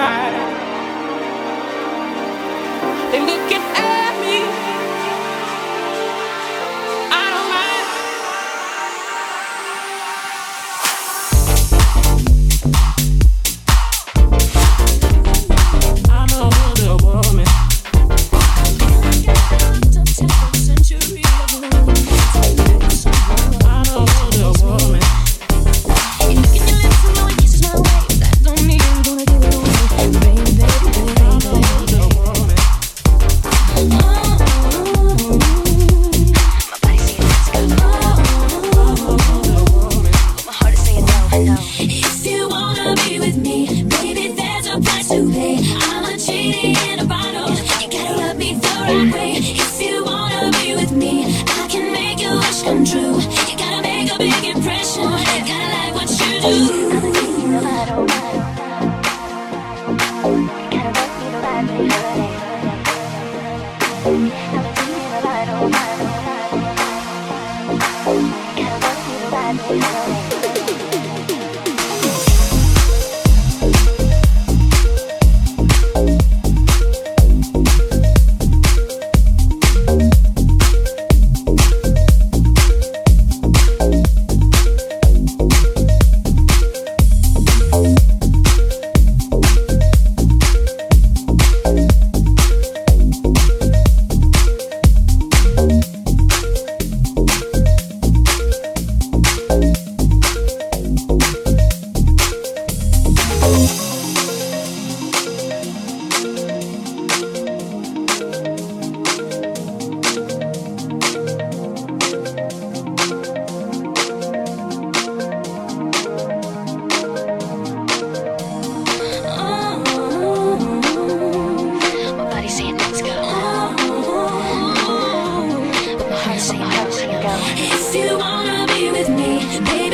high. They looking at me. I don't mind. I'm a wonder woman. The 10th century woman. I'm a wonder woman. And you can let some more kisses my way. I don't need them, gonna give it away. Baby, baby, baby. If you wanna be with me, baby, there's a price to pay. I'm a genie in a bottle. You gotta love me the right way. If you wanna be with me, I can make your wish come true. You gotta make a big impression. You gotta like what you do. If you wanna be with me, baby.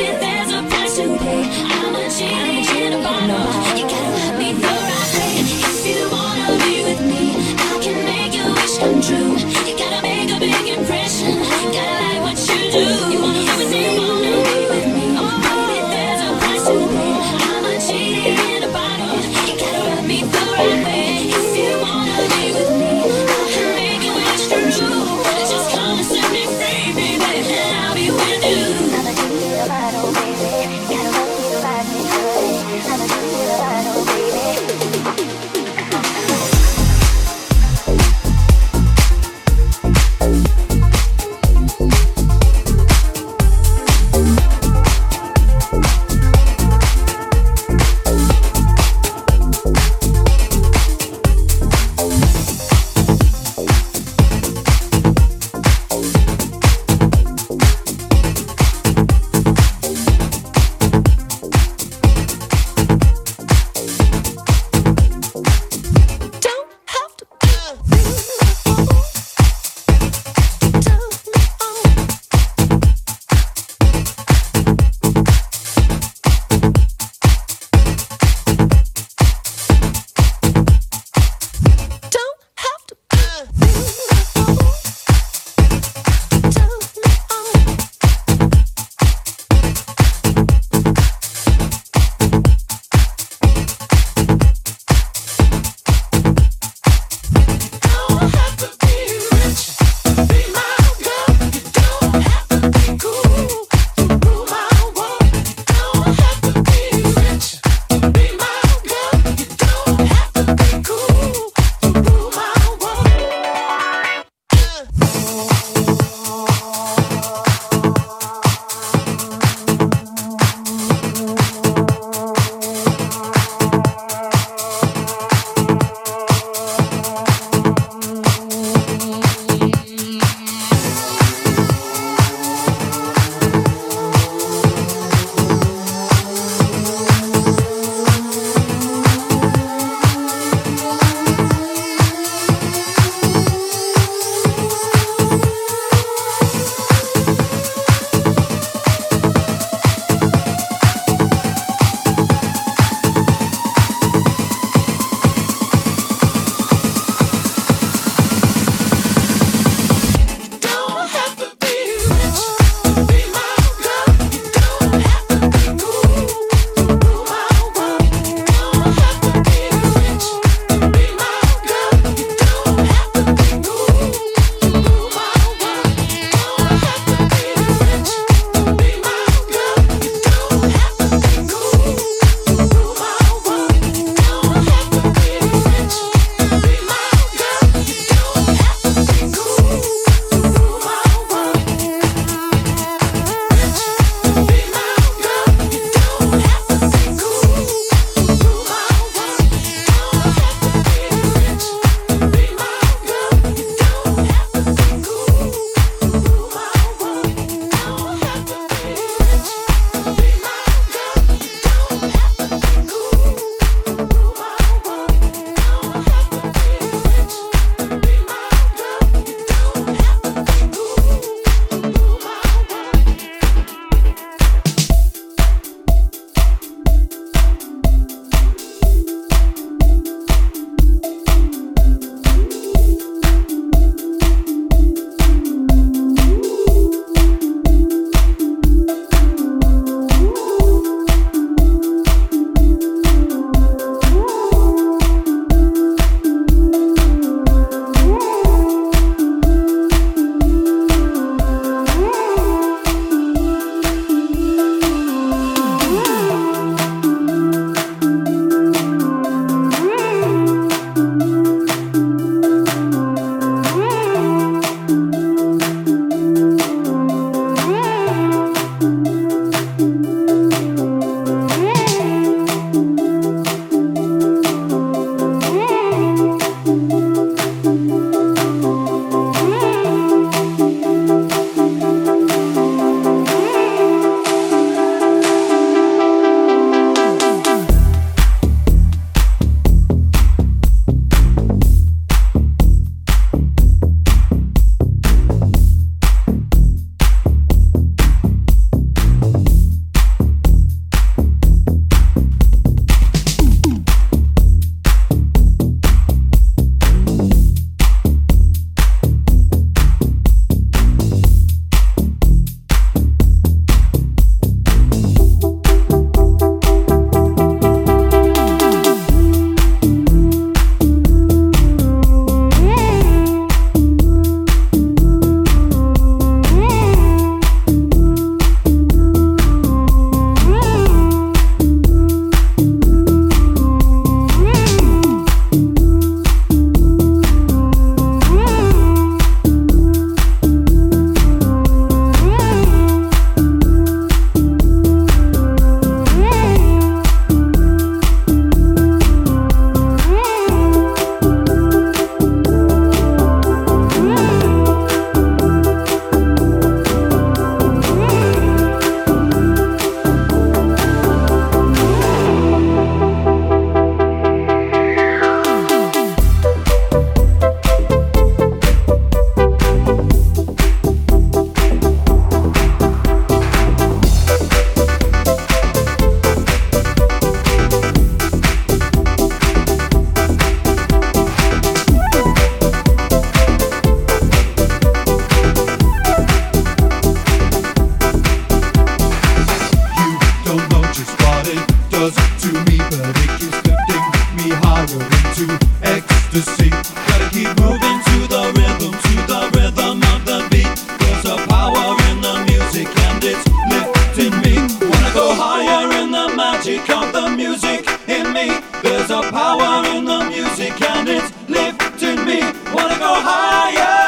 higher in the magic of the music in me. There's a power in the music and it's lifting me. Wanna go higher.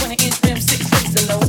When it gets rim 6 crazy low.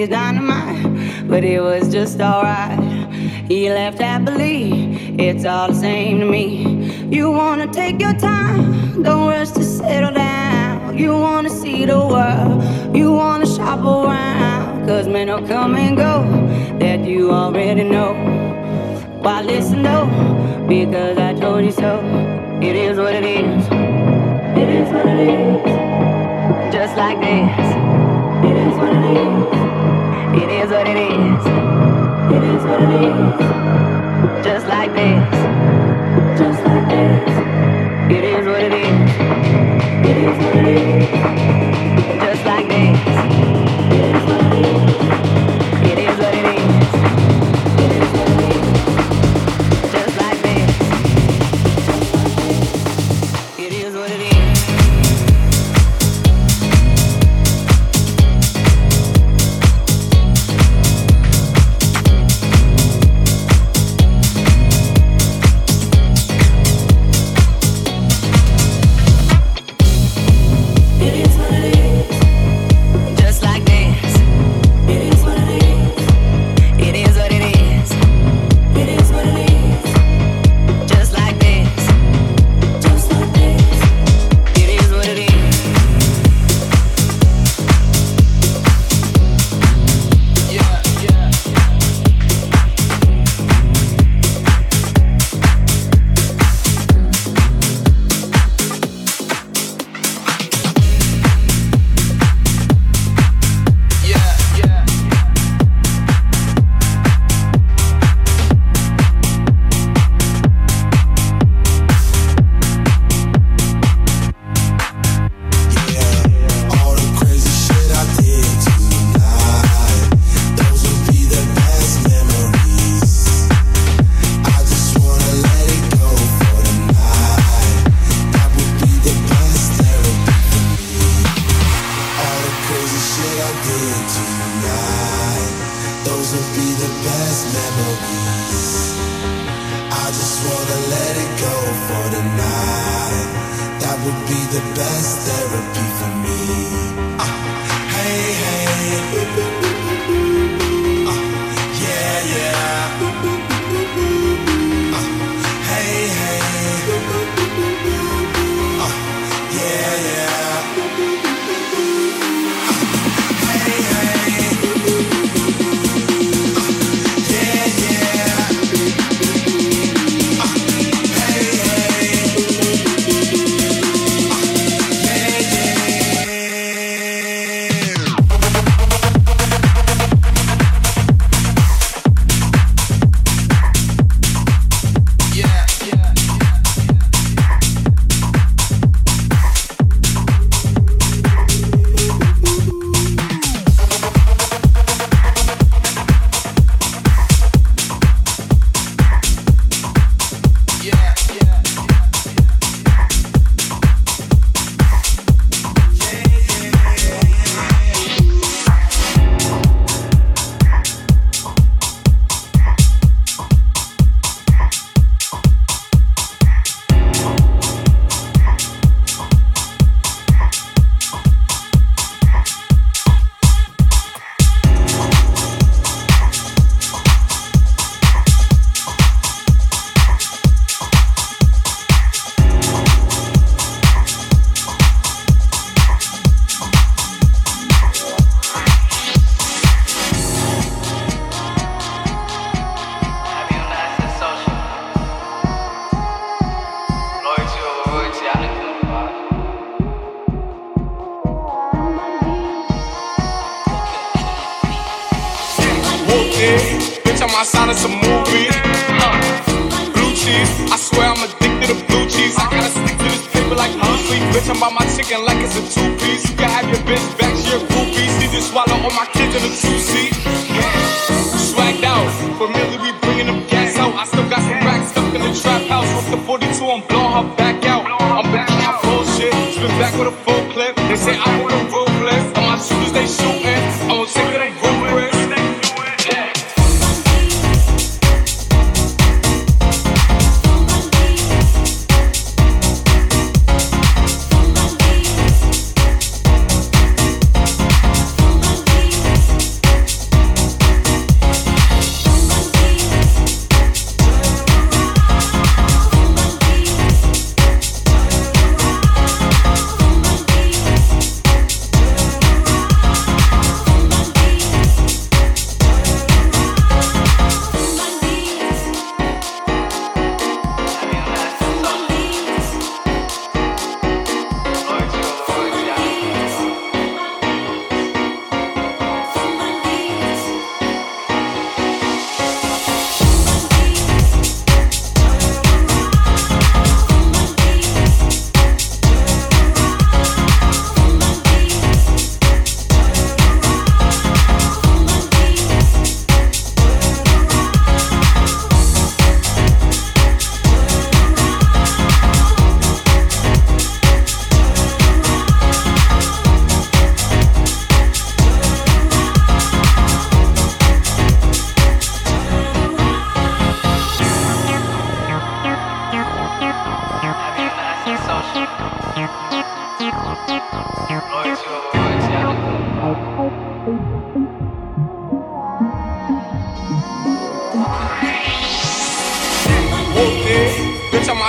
he's dynamite, but it was just alright. He left happily, it's all the same to me. You wanna take your time, don't rush to settle down. You wanna see the world, you wanna shop around. Cause men will come and go, that you already know. Why listen though, because I told you so. It is what it is, it is what it is. Just like this, it is what it is, it is what it is, it is what it is. Just like this, just like this. It is what it is, it is what it is. Just like this, it is what it is, it is what it is. It is what it is, just like this. It is what it is.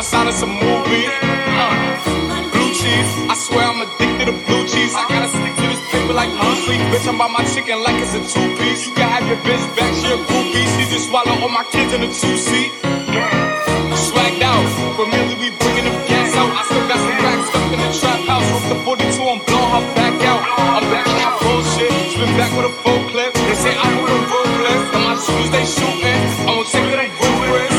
I shot us a movie. Blue cheese, I swear I'm addicted to blue cheese. I gotta stick to this paper like monthly. Bitch, I'm about my chicken like it's a two-piece. You can have your bitch back, she a groupie. She just swallow all my kids in a two-seat. Swagged out, familiar, we bringing the gas out. I still got some racks stuck in the trap house. With the 42, I'm blowing her back out. I'm back in that bullshit, spin back with a full clip. They say I'm a ruthless, and my shooters they shooting. I'm gonna take it and do it.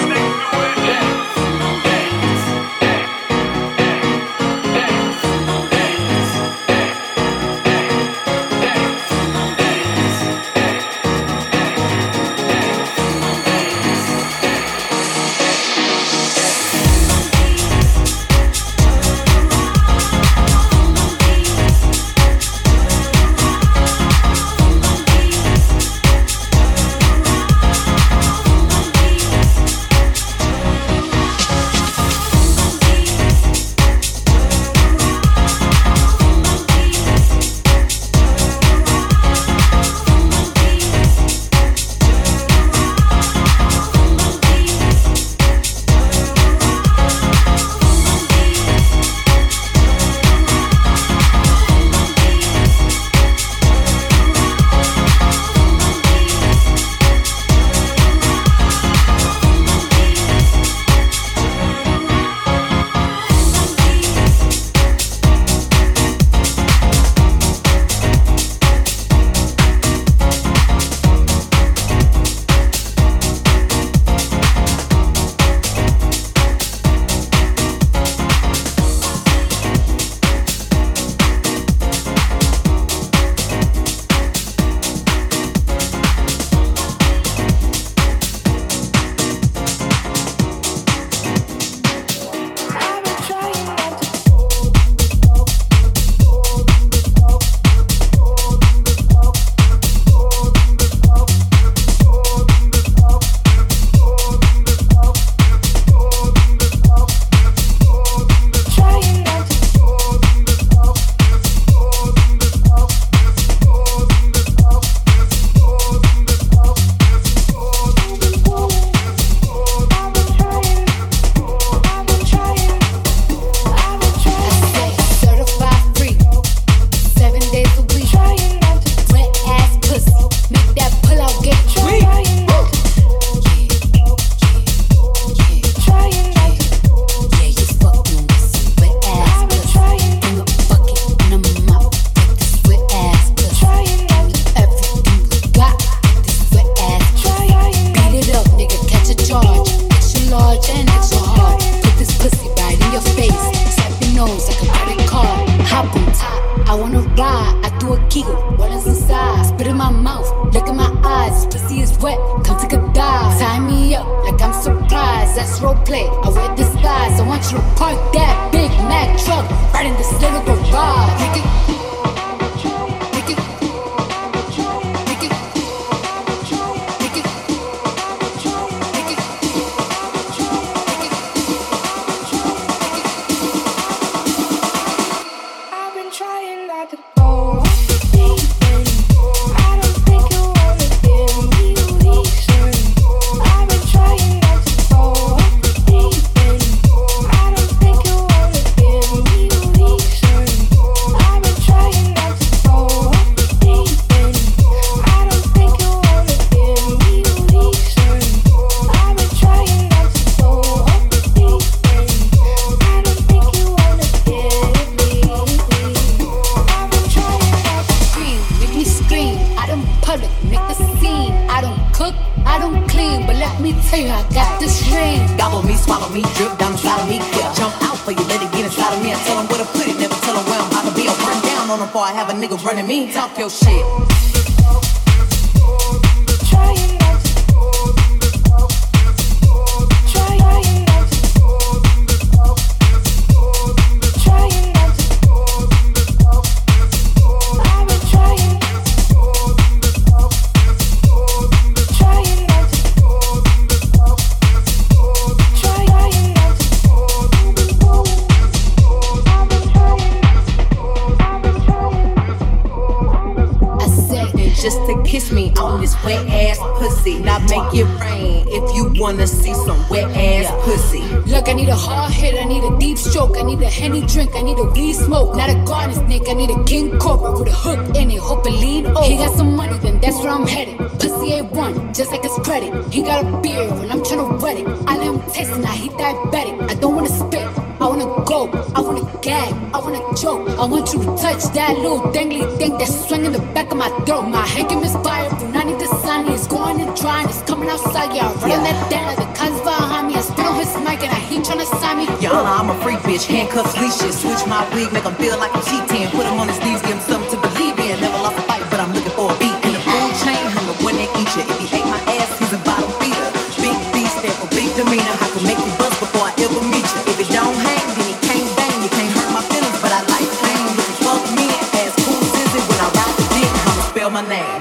wet ass pussy. Now make it rain if you wanna see some wet ass pussy. Look, I need a hard hit, I need a deep stroke, I need a Henny drink, I need a weed smoke. Not a garden snake, I need a king cobra with a hook in it, hope it lean over. He got some money, then that's where I'm headed. Pussy A1, just like his credit. He got a beard and I'm tryna wet it. I let him taste it, now he diabetic. I don't wanna spit, I wanna go, I wanna gag, I wanna choke. I want you to touch that little dangly thing that's swinging the back of my throat. My hankum is firing, I need the sun, it's going and drying, it's coming outside, yeah. I'm running that down, the cons behind me, I spit on his mic and I ain't tryna sign me. Your honor, I'm a freak bitch, handcuffs, leashes, switch my wig, make him feel like I'm cheating. Put him on his knees, give him something to believe in. Never lost a fight, but I'm looking for a beat. In the food chain, I'm the one that eats you. If he ate my ass, he's a bottom feeder. Big D stand for big demeanor, I can make you bust before I ever meet you. If it don't hang, then it can't bang. You can't hurt my feelings, but I like pain. If you fuck me, ass cool is it. When I ride the dick, I'ma spell my name.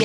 I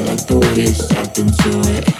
like the way it's tapped into it.